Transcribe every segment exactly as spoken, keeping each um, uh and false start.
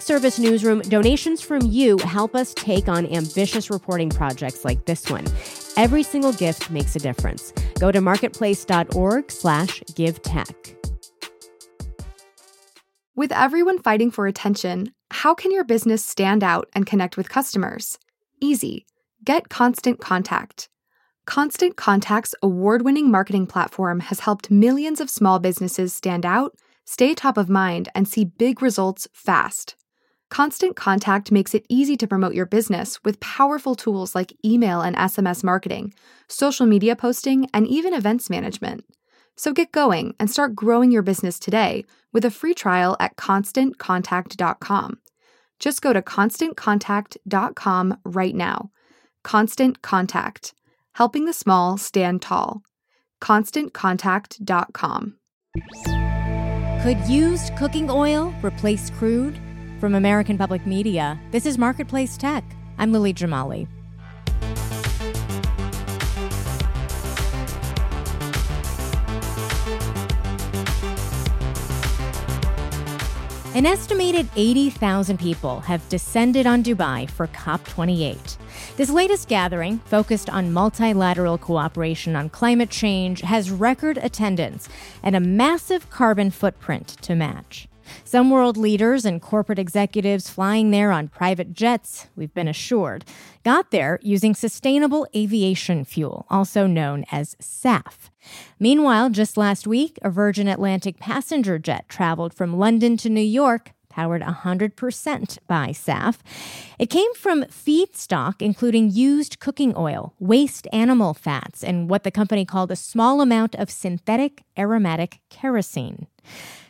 service newsroom, donations from you help us take on ambitious reporting projects like this one. Every single gift makes a difference. Go to marketplace.org slash give tech. With everyone fighting for attention, how can your business stand out and connect with customers? Easy. Get Constant Contact. Constant Contact's award-winning marketing platform has helped millions of small businesses stand out, stay top of mind, and see big results fast. Constant Contact makes it easy to promote your business with powerful tools like email and S M S marketing, social media posting, and even events management. So get going and start growing your business today with a free trial at constant contact dot com. Just go to constant contact dot com right now. Constant Contact, helping the small stand tall. constant contact dot com. Could used cooking oil replace crude? From American Public Media, this is Marketplace Tech. I'm Lily Jamali. An estimated eighty thousand people have descended on Dubai for COP twenty-eight. This latest gathering, focused on multilateral cooperation on climate change, has record attendance and a massive carbon footprint to match. Some world leaders and corporate executives flying there on private jets, we've been assured, got there using sustainable aviation fuel, also known as S A F. Meanwhile, just last week, a Virgin Atlantic passenger jet traveled from London to New York, powered one hundred percent by S A F. It came from feedstock, including used cooking oil, waste animal fats, and what the company called a small amount of synthetic aromatic kerosene.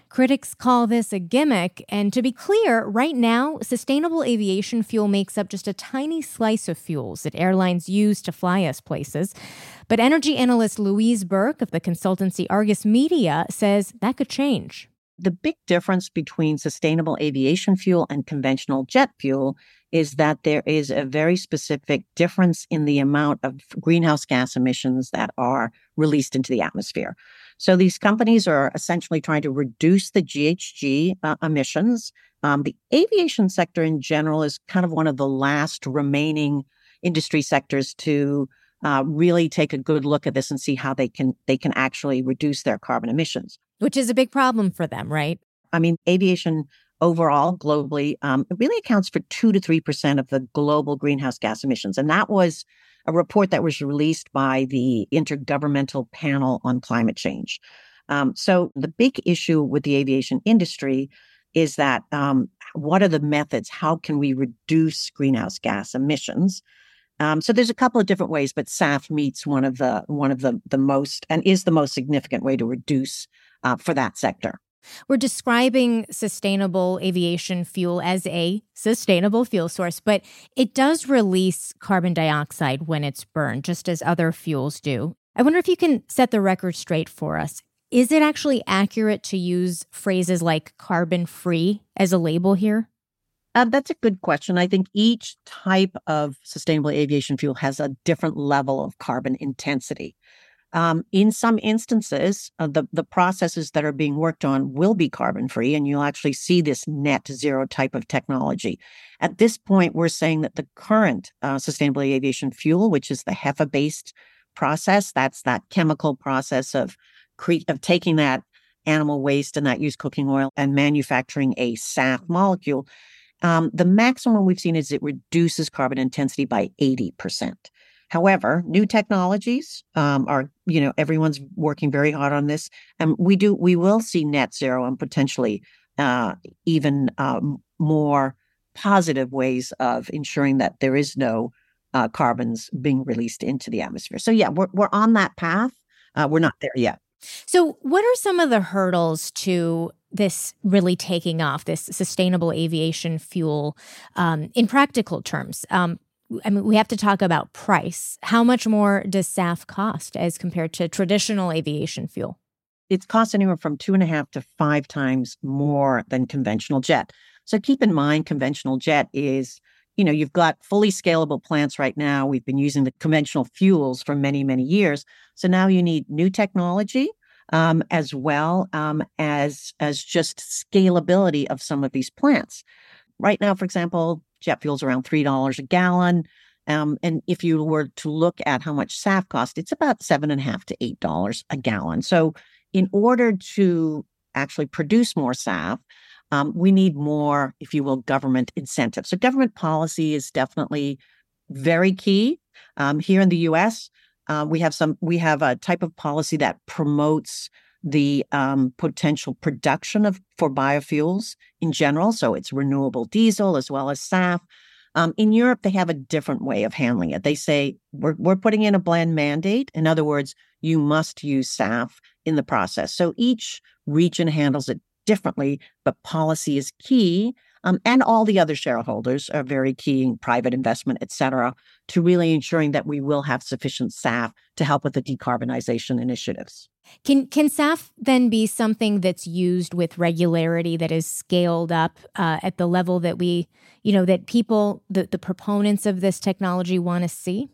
Critics call this a gimmick, and to be clear, right now, sustainable aviation fuel makes up just a tiny slice of fuels that airlines use to fly us places. But energy analyst Louise Burke of the consultancy Argus Media says that could change. The big difference between sustainable aviation fuel and conventional jet fuel is that there is a very specific difference in the amount of greenhouse gas emissions that are released into the atmosphere. So these companies are essentially trying to reduce the G H G uh, emissions. Um, the aviation sector in general is kind of one of the last remaining industry sectors to uh, really take a good look at this and see how they can they can actually reduce their carbon emissions. Which is a big problem for them, right? I mean, aviation overall, globally, um, it really accounts for two to three percent of the global greenhouse gas emissions. And that was a report that was released by the Intergovernmental Panel on Climate Change. Um, so the big issue with the aviation industry is that um, what are the methods? How can we reduce greenhouse gas emissions? Um, so there's a couple of different ways, but S A F meets one of the one of the the most and is the most significant way to reduce uh, for that sector. We're describing sustainable aviation fuel as a sustainable fuel source, but it does release carbon dioxide when it's burned, just as other fuels do. I wonder if you can set the record straight for us. Is it actually accurate to use phrases like carbon-free as a label here? Uh, that's a good question. I think each type of sustainable aviation fuel has a different level of carbon intensity. Um, in some instances, uh, the, the processes that are being worked on will be carbon-free, and you'll actually see this net zero type of technology. At this point, we're saying that the current uh, sustainable aviation fuel, which is the HEFA-based process, that's that chemical process of cre- of taking that animal waste and that used cooking oil and manufacturing a S A F molecule, um, the maximum we've seen is it reduces carbon intensity by eighty percent. However, new technologies um, are, you know, everyone's working very hard on this. And we do, we will see net zero and potentially uh, even um, more positive ways of ensuring that there is no uh, carbons being released into the atmosphere. So, yeah, we're we're on that path. Uh, we're not there yet. So what are some of the hurdles to this really taking off, this sustainable aviation fuel, um, in practical terms? Um, I mean, we have to talk about price. How much more does S A F cost as compared to traditional aviation fuel? It costs anywhere from two and a half to five times more than conventional jet. So keep in mind, conventional jet is, you know, you've got fully scalable plants right now. We've been using the conventional fuels for many, many years. So now you need new technology, um, as well um, as, as just scalability of some of these plants. Right now, for example, jet fuel is around three dollars a gallon. Um, and if you were to look at how much S A F costs, it's about seven and a half to eight dollars a gallon. So in order to actually produce more S A F, um, we need more, if you will, government incentives. So government policy is definitely very key. Um, here in the U S, uh, we have some, we have a type of policy that promotes the um, potential production of for biofuels in general. So it's renewable diesel as well as S A F. Um, in Europe, they have a different way of handling it. They say, we're, we're putting in a blend mandate. In other words, you must use S A F in the process. So each region handles it differently, but policy is key. Um, and all the other shareholders are very key in private investment, et cetera, to really ensuring that we will have sufficient S A F to help with the decarbonization initiatives. Can can S A F then be something that's used with regularity, that is scaled up uh, at the level that we, you know, that people, the, the proponents of this technology want to see?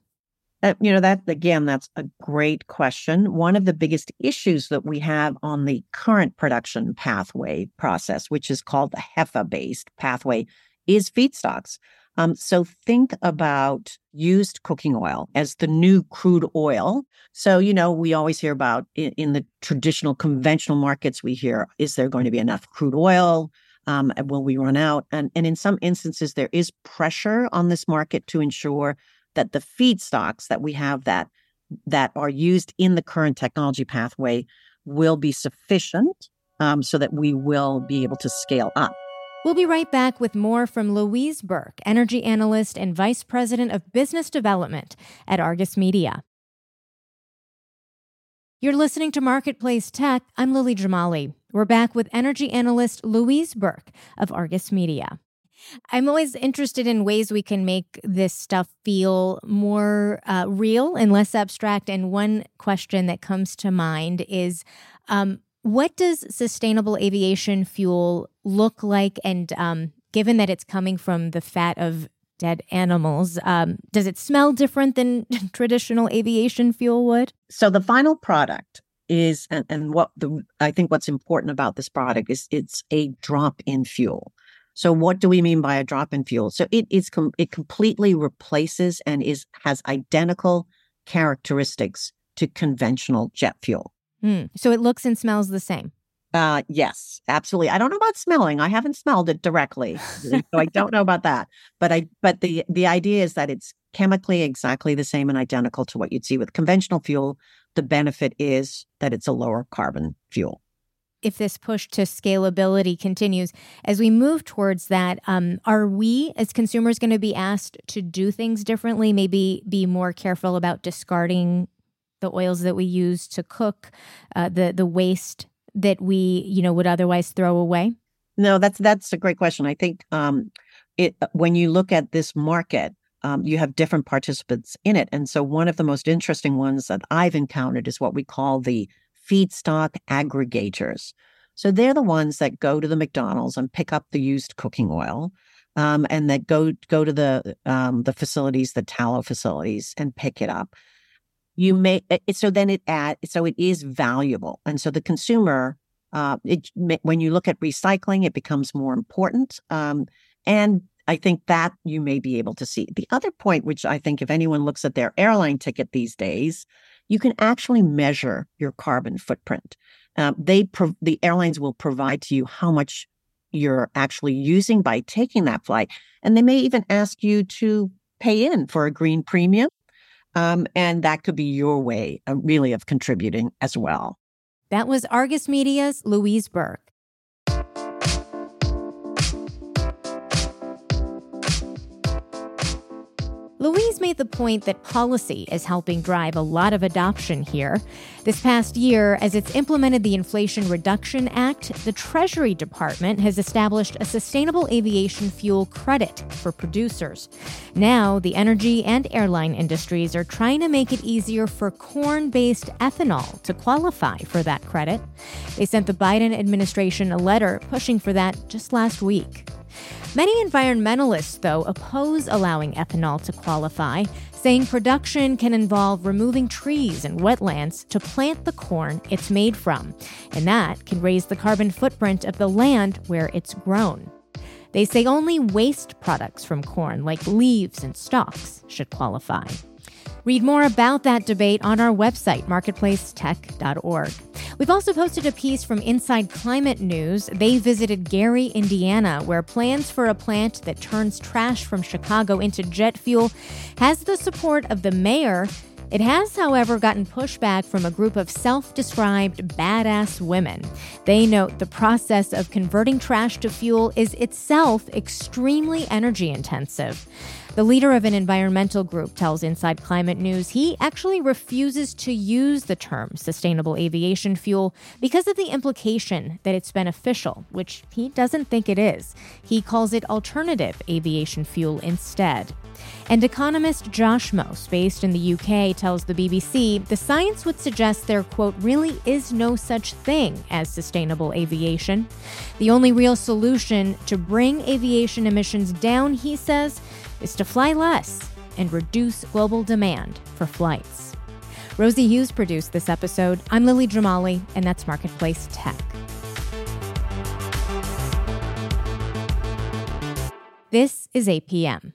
Uh, you know, that again, that's a great question. One of the biggest issues that we have on the current production pathway process, which is called the HEFA-based pathway, is feedstocks. Um, so think about used cooking oil as the new crude oil. So, you know, we always hear about in, in the traditional conventional markets, we hear, is there going to be enough crude oil? Um, will we run out? And, and in some instances, there is pressure on this market to ensure that the feedstocks that we have that that are used in the current technology pathway will be sufficient um, so that we will be able to scale up. We'll be right back with more from Louise Burke, energy analyst and vice president of business development at Argus Media. You're listening to Marketplace Tech. I'm Lily Jamali. We're back with energy analyst Louise Burke of Argus Media. I'm always interested in ways we can make this stuff feel more uh, real and less abstract. And one question that comes to mind is, um, what does sustainable aviation fuel look like? And um, given that it's coming from the fat of dead animals, um, does it smell different than traditional aviation fuel would? So the final product is, and, and what the, I think what's important about this product is it's a drop-in fuel. So what do we mean by a drop-in fuel? So it is com- it completely replaces and is has identical characteristics to conventional jet fuel. Mm. So it looks and smells the same. Uh, yes, absolutely. I don't know about smelling. I haven't smelled it directly, so I don't know about that. But I, but the the idea is that it's chemically exactly the same and identical to what you'd see with conventional fuel. The benefit is that it's a lower carbon fuel. If this push to scalability continues, as we move towards that, um, are we as consumers going to be asked to do things differently? Maybe be more careful about discarding the oils that we use to cook, uh, the the waste that we, you know, would otherwise throw away? No, that's that's a great question. I think um, it when you look at this market, um, you have different participants in it. And so one of the most interesting ones that I've encountered is what we call the feedstock aggregators. So they're the ones that go to the McDonald's and pick up the used cooking oil, um, and that go go to the um, the facilities, the tallow facilities, and pick it up. You may so then it add so it is valuable, and so the consumer, uh, it, when you look at recycling, it becomes more important. Um, and I think that you may be able to see the other point, which I think if anyone looks at their airline ticket these days, you can actually measure your carbon footprint. Um, they pro- the airlines will provide to you how much you're actually using by taking that flight, and they may even ask you to pay in for a green premium. Um, and that could be your way, uh, really, of contributing as well. That was Argus Media's Louise Burke. Louise made the point that policy is helping drive a lot of adoption here. This past year, as it's implemented the Inflation Reduction Act, the Treasury Department has established a sustainable aviation fuel credit for producers. Now, the energy and airline industries are trying to make it easier for corn-based ethanol to qualify for that credit. They sent the Biden administration a letter pushing for that just last week. Many environmentalists, though, oppose allowing ethanol to qualify, saying production can involve removing trees and wetlands to plant the corn it's made from, and that can raise the carbon footprint of the land where it's grown. They say only waste products from corn, like leaves and stalks, should qualify. Read more about that debate on our website, marketplace tech dot org. We've also posted a piece from Inside Climate News. They visited Gary, Indiana, where plans for a plant that turns trash from Chicago into jet fuel has the support of the mayor. It has, however, gotten pushback from a group of self-described badass women. They note the process of converting trash to fuel is itself extremely energy intensive. The leader of an environmental group tells Inside Climate News he actually refuses to use the term sustainable aviation fuel because of the implication that it's beneficial, which he doesn't think it is. He calls it alternative aviation fuel instead. And economist Josh Most, based in the U K, tells the B B C the science would suggest there, quote, really is no such thing as sustainable aviation. The only real solution to bring aviation emissions down, he says, is to fly less and reduce global demand for flights. Rosie Hughes produced this episode. I'm Lily Jamali, and that's Marketplace Tech. This is A P M.